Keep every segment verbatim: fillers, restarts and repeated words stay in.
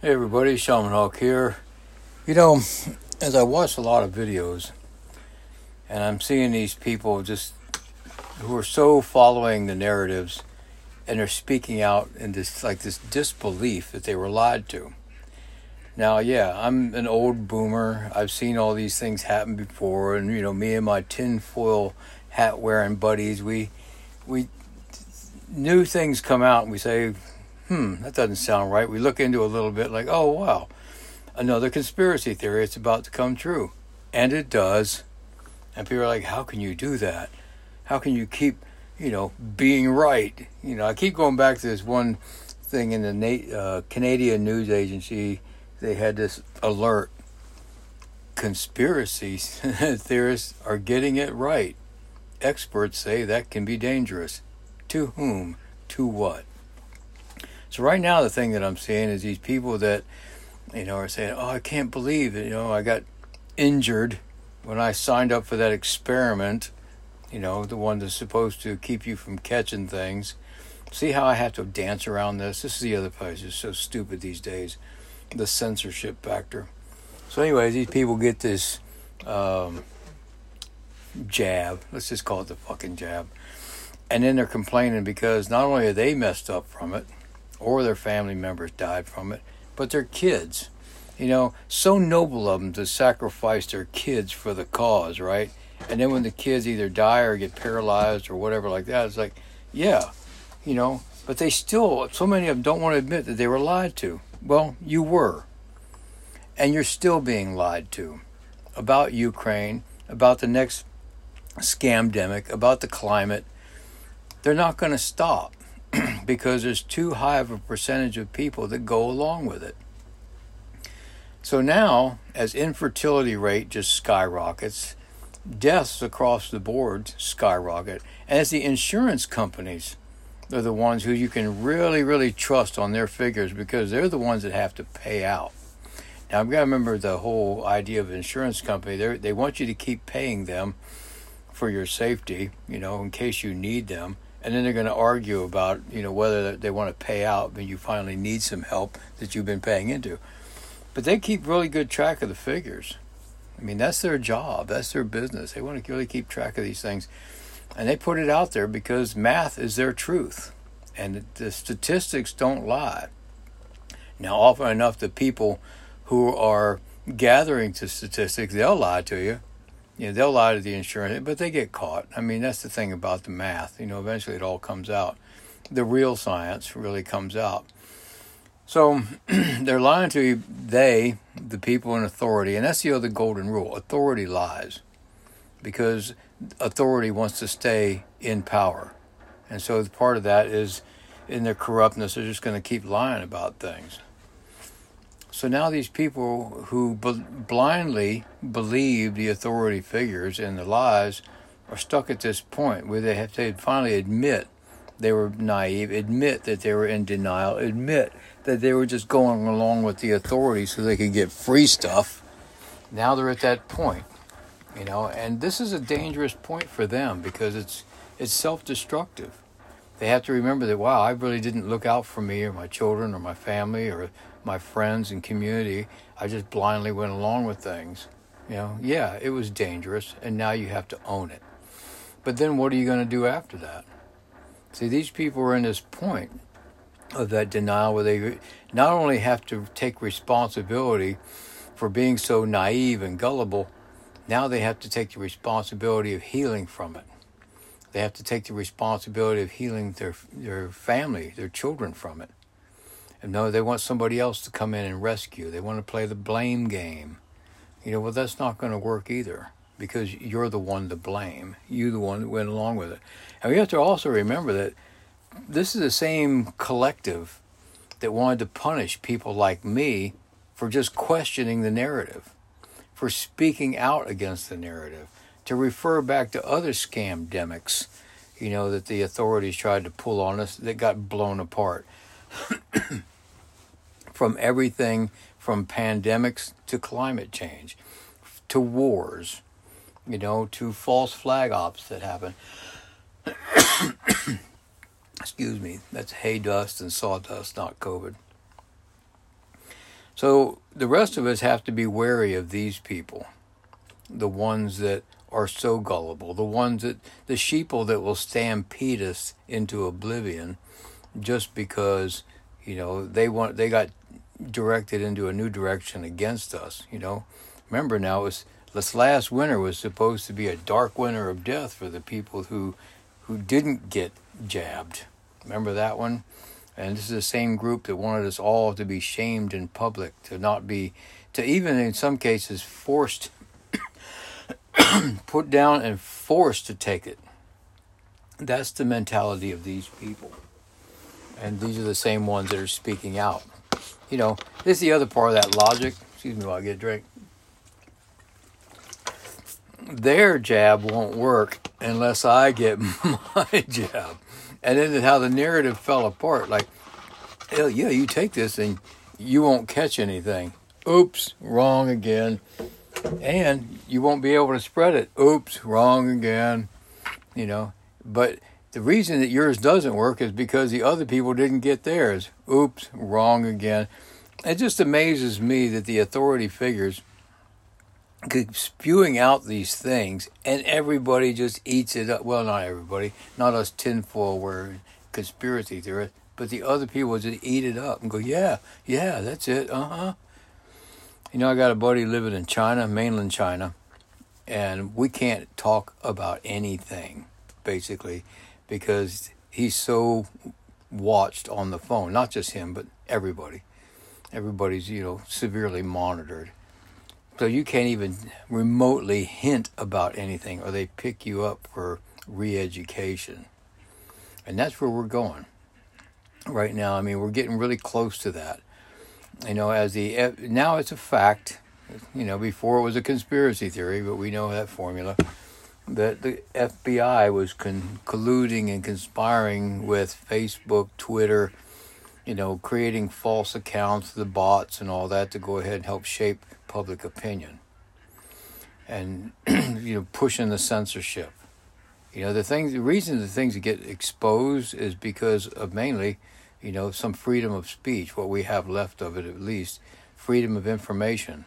Hey everybody, Shaman Hawk here. You know, as I watch a lot of videos, and I'm seeing these people just who are so following the narratives, and they're speaking out in this like this disbelief that they were lied to. Now, yeah, I'm an old boomer. I've seen all these things happen before, and you know, me and my tinfoil hat wearing buddies, we we new things come out, and we say, hmm, that doesn't sound right. We look into a little bit like, oh, wow, another conspiracy theory. It's about to come true. And it does. And people are like, how can you do that? How can you keep, you know, being right? You know, I keep going back to this one thing in the Na- uh, Canadian news agency. They had this alert. Conspiracy theorists are getting it right. Experts say that can be dangerous. To whom? To what? So right now, the thing that I'm seeing is these people that, you know, are saying, oh, I can't believe it. You know, I got injured when I signed up for that experiment, you know, the one that's supposed to keep you from catching things. See how I have to dance around this? This is the other place. It's so stupid these days, the censorship factor. So anyways, these people get this um, jab. Let's just call it the fucking jab. And then they're complaining because not only are they messed up from it, or their family members died from it, but their kids, you know, so noble of them to sacrifice their kids for the cause, right? And then when the kids either die or get paralyzed or whatever like that, it's like, yeah, you know, but they still, so many of them don't want to admit that they were lied to. Well, you were, and you're still being lied to about Ukraine, about the next scamdemic, about the climate. They're not going to stop. Because there's too high of a percentage of people that go along with it. So now, as infertility rate just skyrockets, deaths across the board skyrocket, and it's the insurance companies are the ones who you can really, really trust on their figures because they're the ones that have to pay out. Now, I've got to remember the whole idea of an insurance company. They they want you to keep paying them for your safety, you know, in case you need them. And then they're going to argue about, you know, whether they want to pay out when you finally need some help that you've been paying into. But they keep really good track of the figures. I mean, that's their job. That's their business. They want to really keep track of these things. And they put it out there because math is their truth. And the statistics don't lie. Now, often enough, the people who are gathering to statistics, they'll lie to you. You know, they'll lie to the insurance, but they get caught. I mean, that's the thing about the math. You know, eventually it all comes out. The real science really comes out. So they're lying to you, they, the people in authority. And that's the other golden rule. Authority lies because authority wants to stay in power. And so part of that is in their corruptness, they're just going to keep lying about things. So now these people who b- blindly believe the authority figures and the lies are stuck at this point where they have to finally admit they were naive, admit that they were in denial, admit that they were just going along with the authority so they could get free stuff. Now they're at that point, you know, and this is a dangerous point for them because it's it's self-destructive. They have to remember that, wow, I really didn't look out for me or my children or my family or my friends and community. I just blindly went along with things. You know, yeah, it was dangerous, and now you have to own it. But then what are you going to do after that? See, these people are in this point of that denial where they not only have to take responsibility for being so naive and gullible, now they have to take the responsibility of healing from it. They have to take the responsibility of healing their their family, their children from it. And no, they want somebody else to come in and rescue. They want to play the blame game. You know, well, that's not going to work either because you're the one to blame. You're the one that went along with it. And we have to also remember that this is the same collective that wanted to punish people like me for just questioning the narrative, for speaking out against the narrative, to refer back to other scamdemics, you know, that the authorities tried to pull on us that got blown apart. From everything from pandemics to climate change to wars, you know, to false flag ops that happen. Excuse me, that's hay dust and sawdust, not COVID. So the rest of us have to be wary of these people, the ones that are so gullible, the ones that, the sheeple that will stampede us into oblivion just because, you know, they want, they got directed into a new direction against us, you know. Remember now, it was, this last winter was supposed to be a dark winter of death for the people who who didn't get jabbed. Remember that one? And this is the same group that wanted us all to be shamed in public, to not be, to even in some cases forced, put down and forced to take it. That's the mentality of these people. And these are the same ones that are speaking out. You know, this is the other part of that logic. Excuse me while I get a drink. Their jab won't work unless I get my jab. And then how the narrative fell apart. Like, hell yeah, you take this and you won't catch anything. Oops, wrong again. And you won't be able to spread it. Oops, wrong again. You know, but the reason that yours doesn't work is because the other people didn't get theirs. Oops, wrong again. It just amazes me that the authority figures keep spewing out these things, and everybody just eats it up. Well, not everybody, not us tinfoil wearing conspiracy theorists, but the other people just eat it up and go, yeah, yeah, that's it, uh-huh. You know, I got a buddy living in China, mainland China, and we can't talk about anything, basically, because he's so watched on the phone. Not just him, but everybody. Everybody's, you know, severely monitored. So you can't even remotely hint about anything, or they pick you up for re-education. And that's where we're going right now. I mean, we're getting really close to that. You know, as the now it's a fact. You know, before it was a conspiracy theory, but we know that formula, that the F B I was con- colluding and conspiring with Facebook, Twitter, you know, creating false accounts, the bots and all that, to go ahead and help shape public opinion and, you know, pushing the censorship. You know, the things, the reason the things that get exposed is because of mainly, you know, some freedom of speech, what we have left of it at least, freedom of information,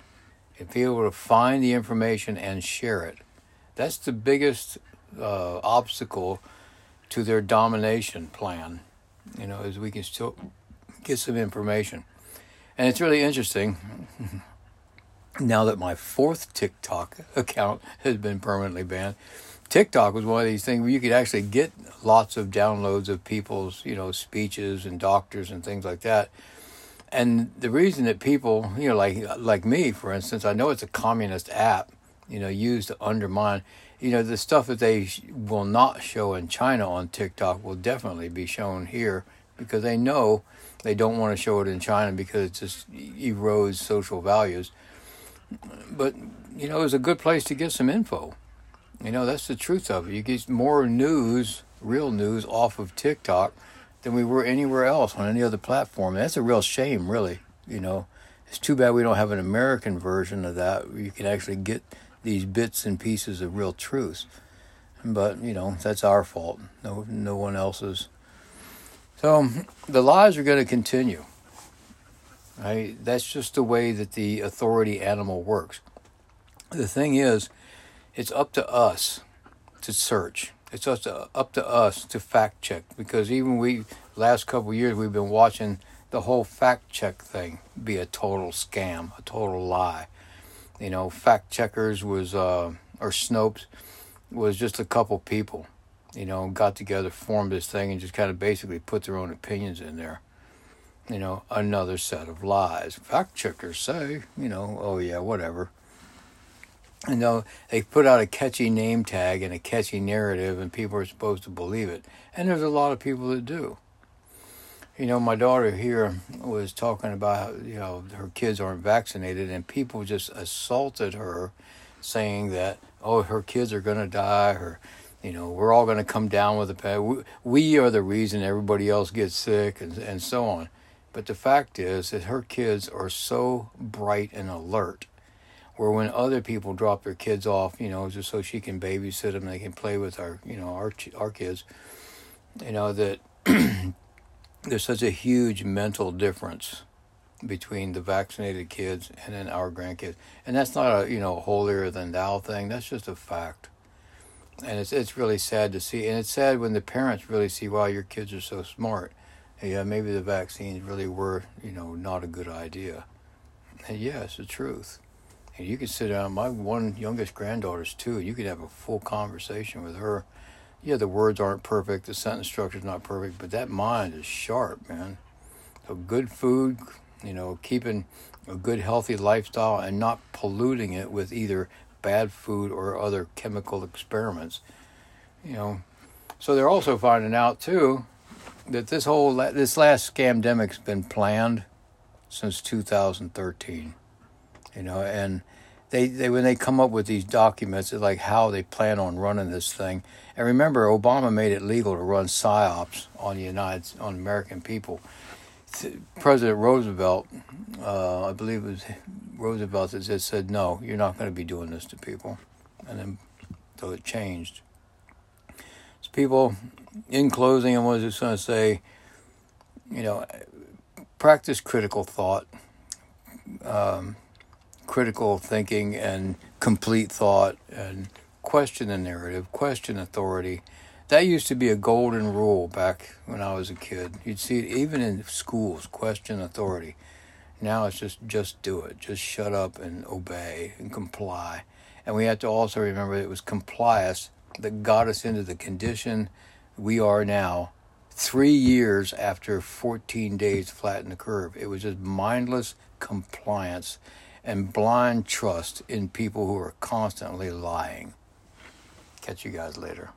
and be able to find the information and share it. That's the biggest uh, obstacle to their domination plan, you know, is we can still get some information. And it's really interesting now that my fourth TikTok account has been permanently banned. TikTok was one of these things where you could actually get lots of downloads of people's, you know, speeches and doctors and things like that. And the reason that people, you know, like like me, for instance, I know it's a communist app, you know, used to undermine, you know, the stuff that they sh- will not show in China on TikTok will definitely be shown here, because they know they don't want to show it in China because it just erodes social values. But, you know, it's a good place to get some info. You know, that's the truth of it. You get more news, real news, off of TikTok than we were anywhere else on any other platform. And that's a real shame, really. You know, it's too bad we don't have an American version of that, where you can actually get these bits and pieces of real truth. But, you know, that's our fault. No, no one else's. So the lies are going to continue. I, that's just the way that the authority animal works. The thing is, it's up to us to search. It's up to, up to us to fact check, because even we, last couple of years, we've been watching the whole fact check thing be a total scam, a total lie. You know, fact checkers was, uh, or Snopes was just a couple people, you know, got together, formed this thing, and just kind of basically put their own opinions in there. You know, another set of lies. Fact checkers say, you know, oh yeah, whatever. You know, they put out a catchy name tag and a catchy narrative, and people are supposed to believe it. And there's a lot of people that do. You know, my daughter here was talking about, you know, her kids aren't vaccinated, and people just assaulted her saying that, oh, her kids are going to die, or, you know, we're all going to come down with a pandemic. We are the reason everybody else gets sick, and, and so on. But the fact is that her kids are so bright and alert, where when other people drop their kids off, you know, just so she can babysit them, they can play with our, you know, our our kids, you know, that there's such a huge mental difference between the vaccinated kids and then our grandkids. And that's not a, you know, holier-than-thou thing. That's just a fact. And it's it's really sad to see. And it's sad when the parents really see, wow, your kids are so smart. And yeah, maybe the vaccines really were, you know, not a good idea. And yeah, it's the truth. And you could sit down, my one youngest granddaughter's two, you could have a full conversation with her. Yeah, the words aren't perfect, the sentence structure's not perfect, but that mind is sharp, man. So good food, you know, keeping a good, healthy lifestyle and not polluting it with either bad food or other chemical experiments, you know. So they're also finding out, too, that this whole, this last scamdemic's been planned since two thousand thirteen, you know, and they, they when they come up with these documents, it's like how they plan on running this thing. And remember, Obama made it legal to run psyops on the United, on American people. President Roosevelt, uh, I believe it was Roosevelt that said, said, no, you're not going to be doing this to people. And then, so it changed. So people, in closing, I was just going to say, you know, practice critical thought, um, critical thinking and complete thought, and question the narrative, question authority. That used to be a golden rule back when I was a kid. You'd see it even in schools, question authority. Now it's just, just do it. Just shut up and obey and comply. And we have to also remember that it was compliance that got us into the condition we are now, three years after fourteen days flatten the curve. It was just mindless compliance and blind trust in people who are constantly lying. Catch you guys later.